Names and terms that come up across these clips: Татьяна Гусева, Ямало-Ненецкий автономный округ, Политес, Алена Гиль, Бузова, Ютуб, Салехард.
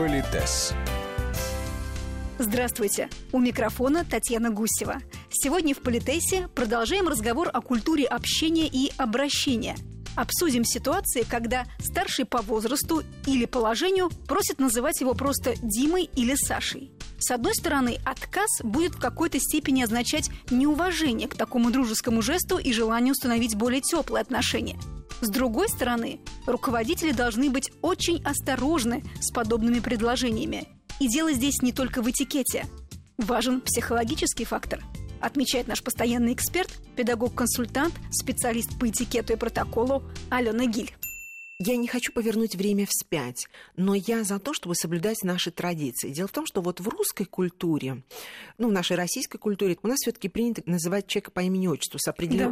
Политес. Здравствуйте. У микрофона Татьяна Гусева. Сегодня в Политесе продолжаем разговор о культуре общения и обращения. Обсудим ситуации, когда старший по возрасту или положению просит называть его просто Димой или Сашей. С одной стороны, отказ будет в какой-то степени означать неуважение к такому дружескому жесту и желание установить более теплые отношения. С другой стороны, руководители должны быть очень осторожны с подобными предложениями. И дело здесь не только в этикете. Важен психологический фактор, отмечает наш постоянный эксперт, педагог-консультант, специалист по этикету и протоколу Алена Гиль. Я не хочу повернуть время вспять, но я за то, чтобы соблюдать наши традиции. Дело в том, что вот в русской культуре, в нашей российской культуре, у нас все-таки принято называть человека по имени-отчеству в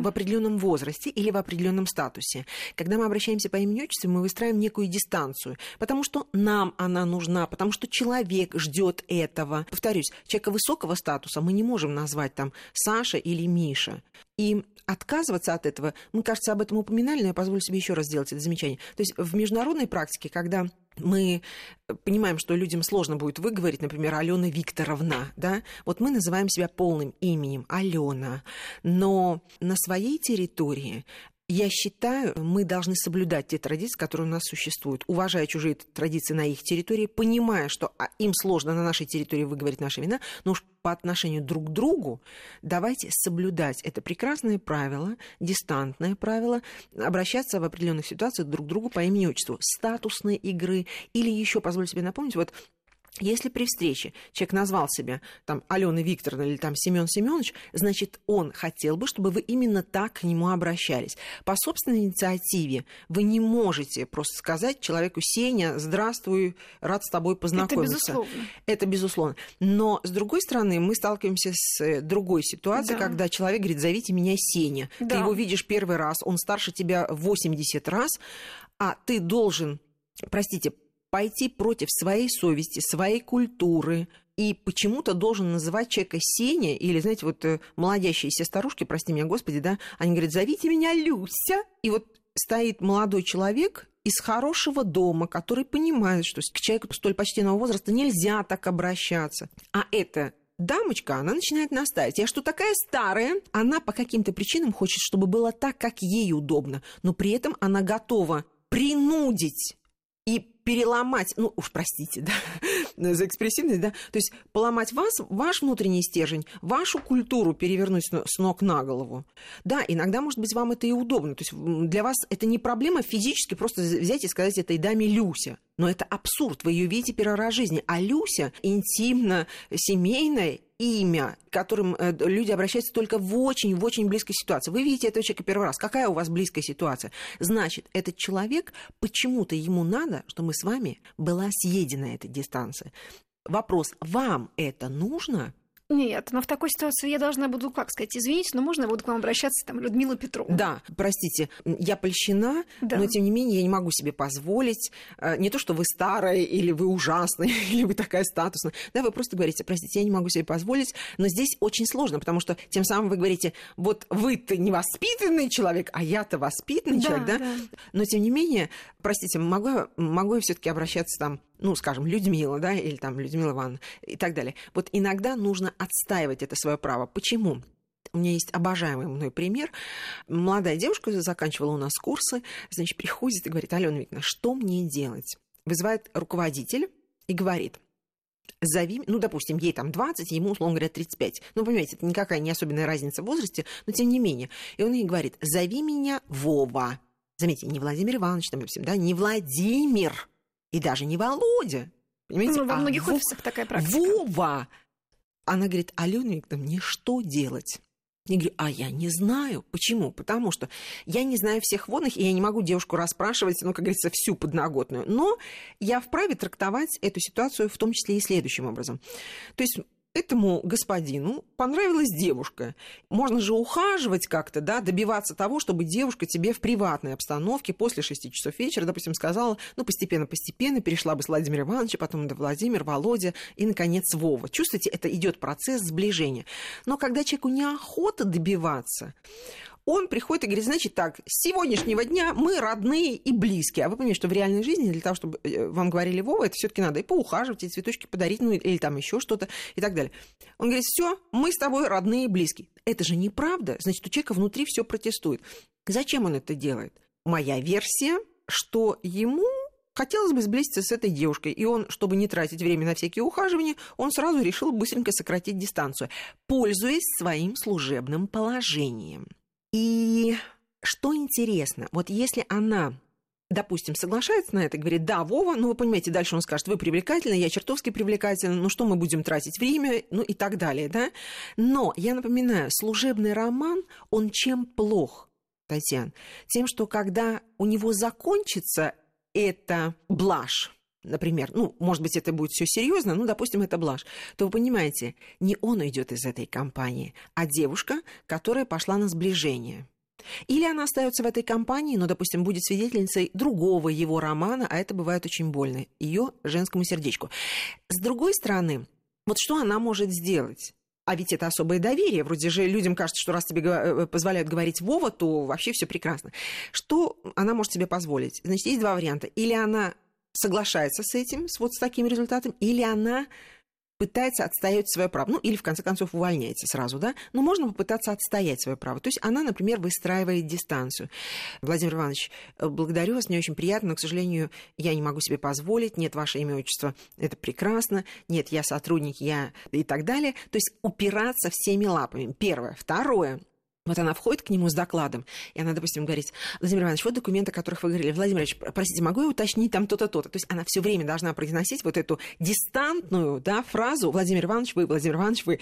определенном возрасте или в определенном статусе. Когда мы обращаемся по имени-отчеству, мы выстраиваем некую дистанцию, потому что нам она нужна, потому что человек ждет этого. Повторюсь, человека высокого статуса мы не можем назвать там Саша или Миша. И отказываться от этого, мы, кажется, об этом упоминали, но я позволю себе еще раз сделать это замечание. То есть в международной практике, когда мы понимаем, что людям сложно будет выговорить, например, Алена Викторовна, да, вот мы называем себя полным именем Алена, но на своей территории, я считаю, мы должны соблюдать те традиции, которые у нас существуют, уважая чужие традиции на их территории, понимая, что им сложно на нашей территории выговорить наши имена, но уж по отношению друг к другу давайте соблюдать это прекрасное правило, дистантное правило, обращаться в определенных ситуациях друг к другу по имени и отчеству, статусные игры. Или еще, позвольте себе напомнить, если при встрече человек назвал себя там Алена Викторовна или там Семен Семенович, значит, он хотел бы, чтобы вы именно так к нему обращались. По собственной инициативе вы не можете просто сказать человеку: Сеня, здравствуй, рад с тобой познакомиться. Это безусловно. Но, с другой стороны, мы сталкиваемся с другой ситуацией, когда человек говорит: зовите меня Сеня. Да. Ты его видишь первый раз, он старше тебя 80 раз, а ты должен, простите, пойти против своей совести, своей культуры и почему-то должен называть человека Сеня или, знаете, молодящиеся старушки, прости меня, Господи, да, они говорят: зовите меня Люся. И стоит молодой человек из хорошего дома, который понимает, что к человеку столь почтенного возраста нельзя так обращаться. А это... дамочка, она начинает настаивать. Я что, такая старая? Она по каким-то причинам хочет, чтобы было так, как ей удобно, но при этом она готова принудить и переломать, за экспрессивность, да, то есть поломать вас, ваш внутренний стержень, вашу культуру перевернуть с ног на голову. Да, иногда, может быть, вам это и удобно. То есть для вас это не проблема физически просто взять и сказать этой даме Люся. Но это абсурд, вы ее видите первый раз в жизни. А Люся интимно-семейное имя, к которым люди обращаются только в очень близкой ситуации. Вы видите этого человека первый раз. Какая у вас близкая ситуация? Значит, этот человек, почему-то ему надо, чтобы с вами была съедена эта дистанция. Вопрос: вам это нужно? Нет, но в такой ситуации я должна буду, как сказать, извините, но можно я буду к вам обращаться, Людмила Петровна? Да, простите, я польщена, да. Но, тем не менее, я не могу себе позволить. Не то, что вы старая, или вы ужасная, или вы такая статусная. Да, вы просто говорите: простите, я не могу себе позволить. Но здесь очень сложно, потому что тем самым вы говорите: вот вы-то невоспитанный человек, а я-то воспитанный человек, да? Но, тем не менее, простите, могу я все-таки обращаться скажем, Людмила, да, или Людмила Ивановна и так далее. Иногда нужно отстаивать это свое право. Почему? У меня есть обожаемый мной пример. Молодая девушка заканчивала у нас курсы, значит, приходит и говорит: Алена Викторовна, что мне делать? Вызывает руководитель и говорит: зови, допустим, ей 20, ему, условно говоря, 35. Понимаете, это никакая не особенная разница в возрасте, но тем не менее. И он ей говорит: зови меня Вова. Заметьте, не Владимир Иванович, не Владимир. И даже не Володя. Понимаете? Во многих офисах такая практика. Вова! Она говорит: Алена Викторовна, мне что делать? Я говорю: я не знаю. Почему? Потому что я не знаю всех водных, и я не могу девушку расспрашивать, как говорится, всю подноготную. Но я вправе трактовать эту ситуацию в том числе и следующим образом. То есть этому господину понравилась девушка. Можно же ухаживать как-то, да, добиваться того, чтобы девушка тебе в приватной обстановке после 6 часов вечера, допустим, сказала, постепенно перешла бы с Владимира Ивановича, потом до Владимира, Володя и, наконец, Вова. Чувствуете, это идет процесс сближения. Но когда человеку неохота добиваться, он приходит и говорит, значит так, с сегодняшнего дня мы родные и близкие. А вы понимаете, что в реальной жизни для того, чтобы вам говорили Вова, это все-таки надо и поухаживать, и цветочки подарить, ну или там еще что-то и так далее. Он говорит, все, мы с тобой родные и близкие. Это же неправда. Значит, у человека внутри все протестует. Зачем он это делает? Моя версия, что ему хотелось бы сблизиться с этой девушкой. И он, чтобы не тратить время на всякие ухаживания, он сразу решил быстренько сократить дистанцию, пользуясь своим служебным положением. И что интересно, вот если она, допустим, соглашается на это, говорит, да, Вова, ну вы понимаете, дальше он скажет, вы привлекательны, я чертовски привлекательна, ну что мы будем тратить время, ну и так далее, да. Но, я напоминаю, служебный роман, он чем плох, Татьяна? Тем, что когда у него закончится эта блажь, например, ну, может быть, это будет все серьезно, ну, допустим, это блажь, то вы понимаете, не он уйдет из этой компании, а девушка, которая пошла на сближение. Или она остается в этой компании, но, допустим, будет свидетельницей другого его романа, а это бывает очень больно, ее женскому сердечку. С другой стороны, вот что она может сделать? А ведь это особое доверие. Вроде же людям кажется, что раз тебе позволяют говорить Вова, то вообще все прекрасно. Что она может себе позволить? Значит, есть два варианта. Или она соглашается с этим, вот с таким результатом, или она пытается отстоять свое право. Ну, или, в конце концов, увольняется сразу, да? Но можно попытаться отстоять свое право. То есть она, например, выстраивает дистанцию. Владимир Иванович, благодарю вас, мне очень приятно, но, к сожалению, я не могу себе позволить. Нет, ваше имя, отчество, это прекрасно. Нет, я сотрудник, я и так далее. То есть упираться всеми лапами. Первое. Второе. Вот она входит к нему с докладом, и она, допустим, говорит, Владимир Иванович, вот документы, о которых вы говорили. Владимир Иванович, простите, могу я уточнить там то-то, то-то? То есть она все время должна произносить вот эту дистантную, да, фразу «Владимир Иванович, вы, Владимир Иванович, вы».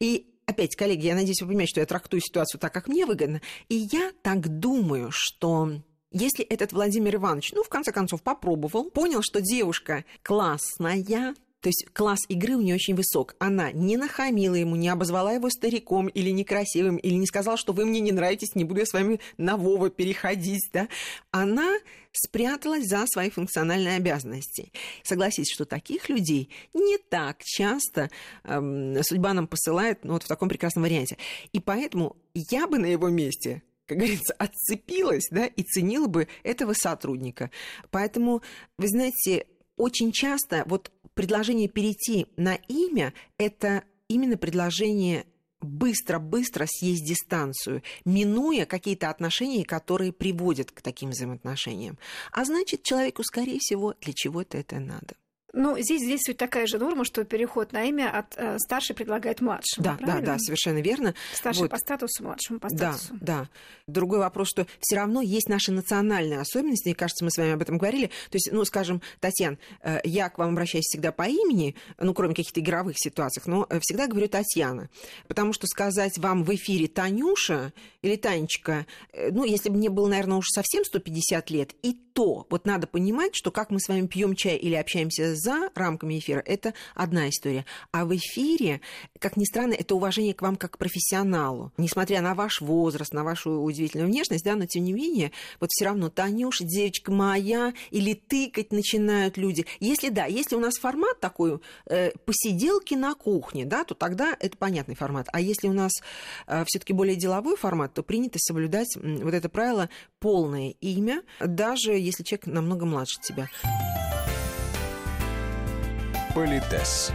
И опять, коллеги, я надеюсь, вы понимаете, что я трактую ситуацию так, как мне выгодно. И я так думаю, что если этот Владимир Иванович, ну, в конце концов, попробовал, понял, что девушка классная, то есть класс игры у нее очень высок. Она не нахамила ему, не обозвала его стариком или некрасивым, или не сказала, что вы мне не нравитесь, не буду я с вами на Вова переходить. Да? Она спряталась за свои функциональные обязанности. Согласитесь, что таких людей не так часто судьба нам посылает, ну, вот в таком прекрасном варианте. И поэтому я бы на его месте, как говорится, отцепилась, да, и ценила бы этого сотрудника. Поэтому, вы знаете, очень часто вот предложение перейти на имя – это именно предложение быстро-быстро съесть дистанцию, минуя какие-то отношения, которые приводят к таким взаимоотношениям. А значит, человеку, скорее всего, для чего-то это надо. Ну, здесь действует такая же норма, что переход на имя от старший предлагает младшему. Да, правильно? Да, совершенно верно. Старший вот по статусу, младшему по статусу. Да, да. Другой вопрос, что все равно есть наши национальные особенности, и, кажется, мы с вами об этом говорили. То есть, ну, скажем, Татьяна, я к вам обращаюсь всегда по имени, ну, кроме каких-то игровых ситуаций, но всегда говорю Татьяна, потому что сказать вам в эфире Танюша или Танечка, ну, если бы мне было, наверное, уже совсем 150 лет, и то вот надо понимать, что как мы с вами пьем чай или общаемся за рамками эфира, это одна история. А в эфире, как ни странно, это уважение к вам как к профессионалу. Несмотря на ваш возраст, на вашу удивительную внешность, да, но тем не менее, вот все равно Танюша, девочка моя, или тыкать начинают люди. Если да, если у нас формат такой, посиделки на кухне, да, то тогда это понятный формат. А если у нас все-таки более деловой формат, то принято соблюдать вот это правило полное имя, даже если человек намного младше тебя. Политес.